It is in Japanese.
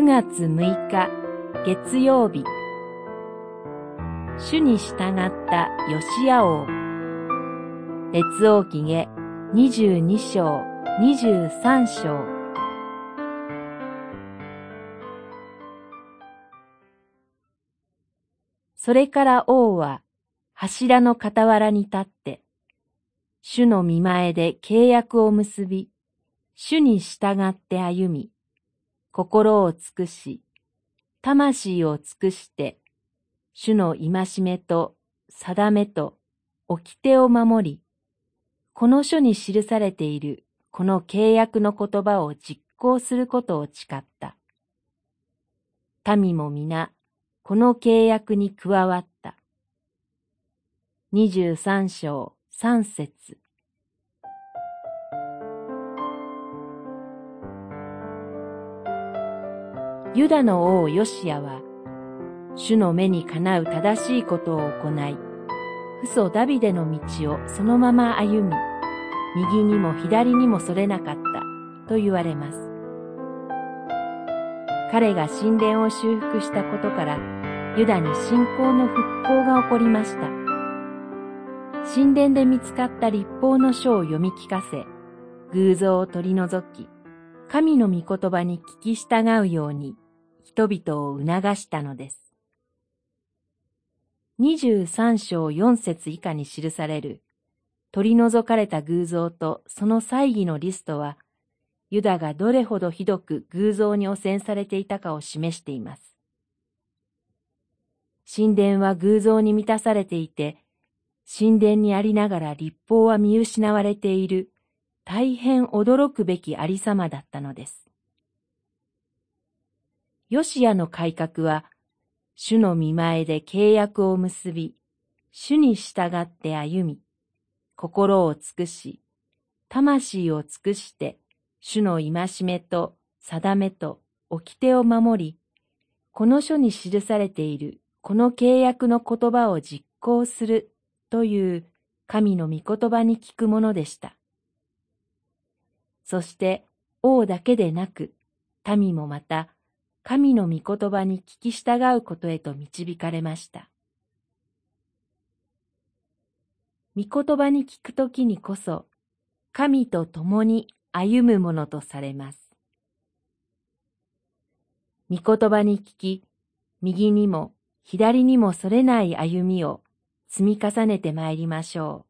9月6日月曜日、主に従ったヨシア王。列王記下22章23章。それから王は柱の傍らに立って、主の御前で契約を結び、主に従って歩み、心を尽くし、魂を尽くして、主の戒めと定めと掟を守り、この書に記されているこの契約の言葉を実行することを誓った。民も皆この契約に加わった。23章3節。ユダの王ヨシアは、主の目にかなう正しいことを行い、父祖ダビデの道をそのまま歩み、右にも左にもそれなかったと言われます。彼が神殿を修復したことから、ユダに信仰の復興が起こりました。神殿で見つかった律法の書を読み聞かせ、偶像を取り除き、神の御言葉に聞き従うように、人々を促したのです。23章4節以下に記される取り除かれた偶像とその祭儀のリストは、ユダがどれほどひどく偶像に汚染されていたかを示しています。神殿は偶像に満たされていて、神殿にありながら律法は見失われている、大変驚くべきありさまだったのです。ヨシアの改革は、主の御前で契約を結び、主に従って歩み、心を尽くし、魂を尽くして、主の戒めと定めと掟を守り、この書に記されているこの契約の言葉を実行するという神の御言葉に聞くものでした。そして王だけでなく、民もまた、神の御言葉に聞き従うことへと導かれました。御言葉に聞くときにこそ、神と共に歩むものとされます。御言葉に聞き、右にも左にもそれない歩みを積み重ねてまいりましょう。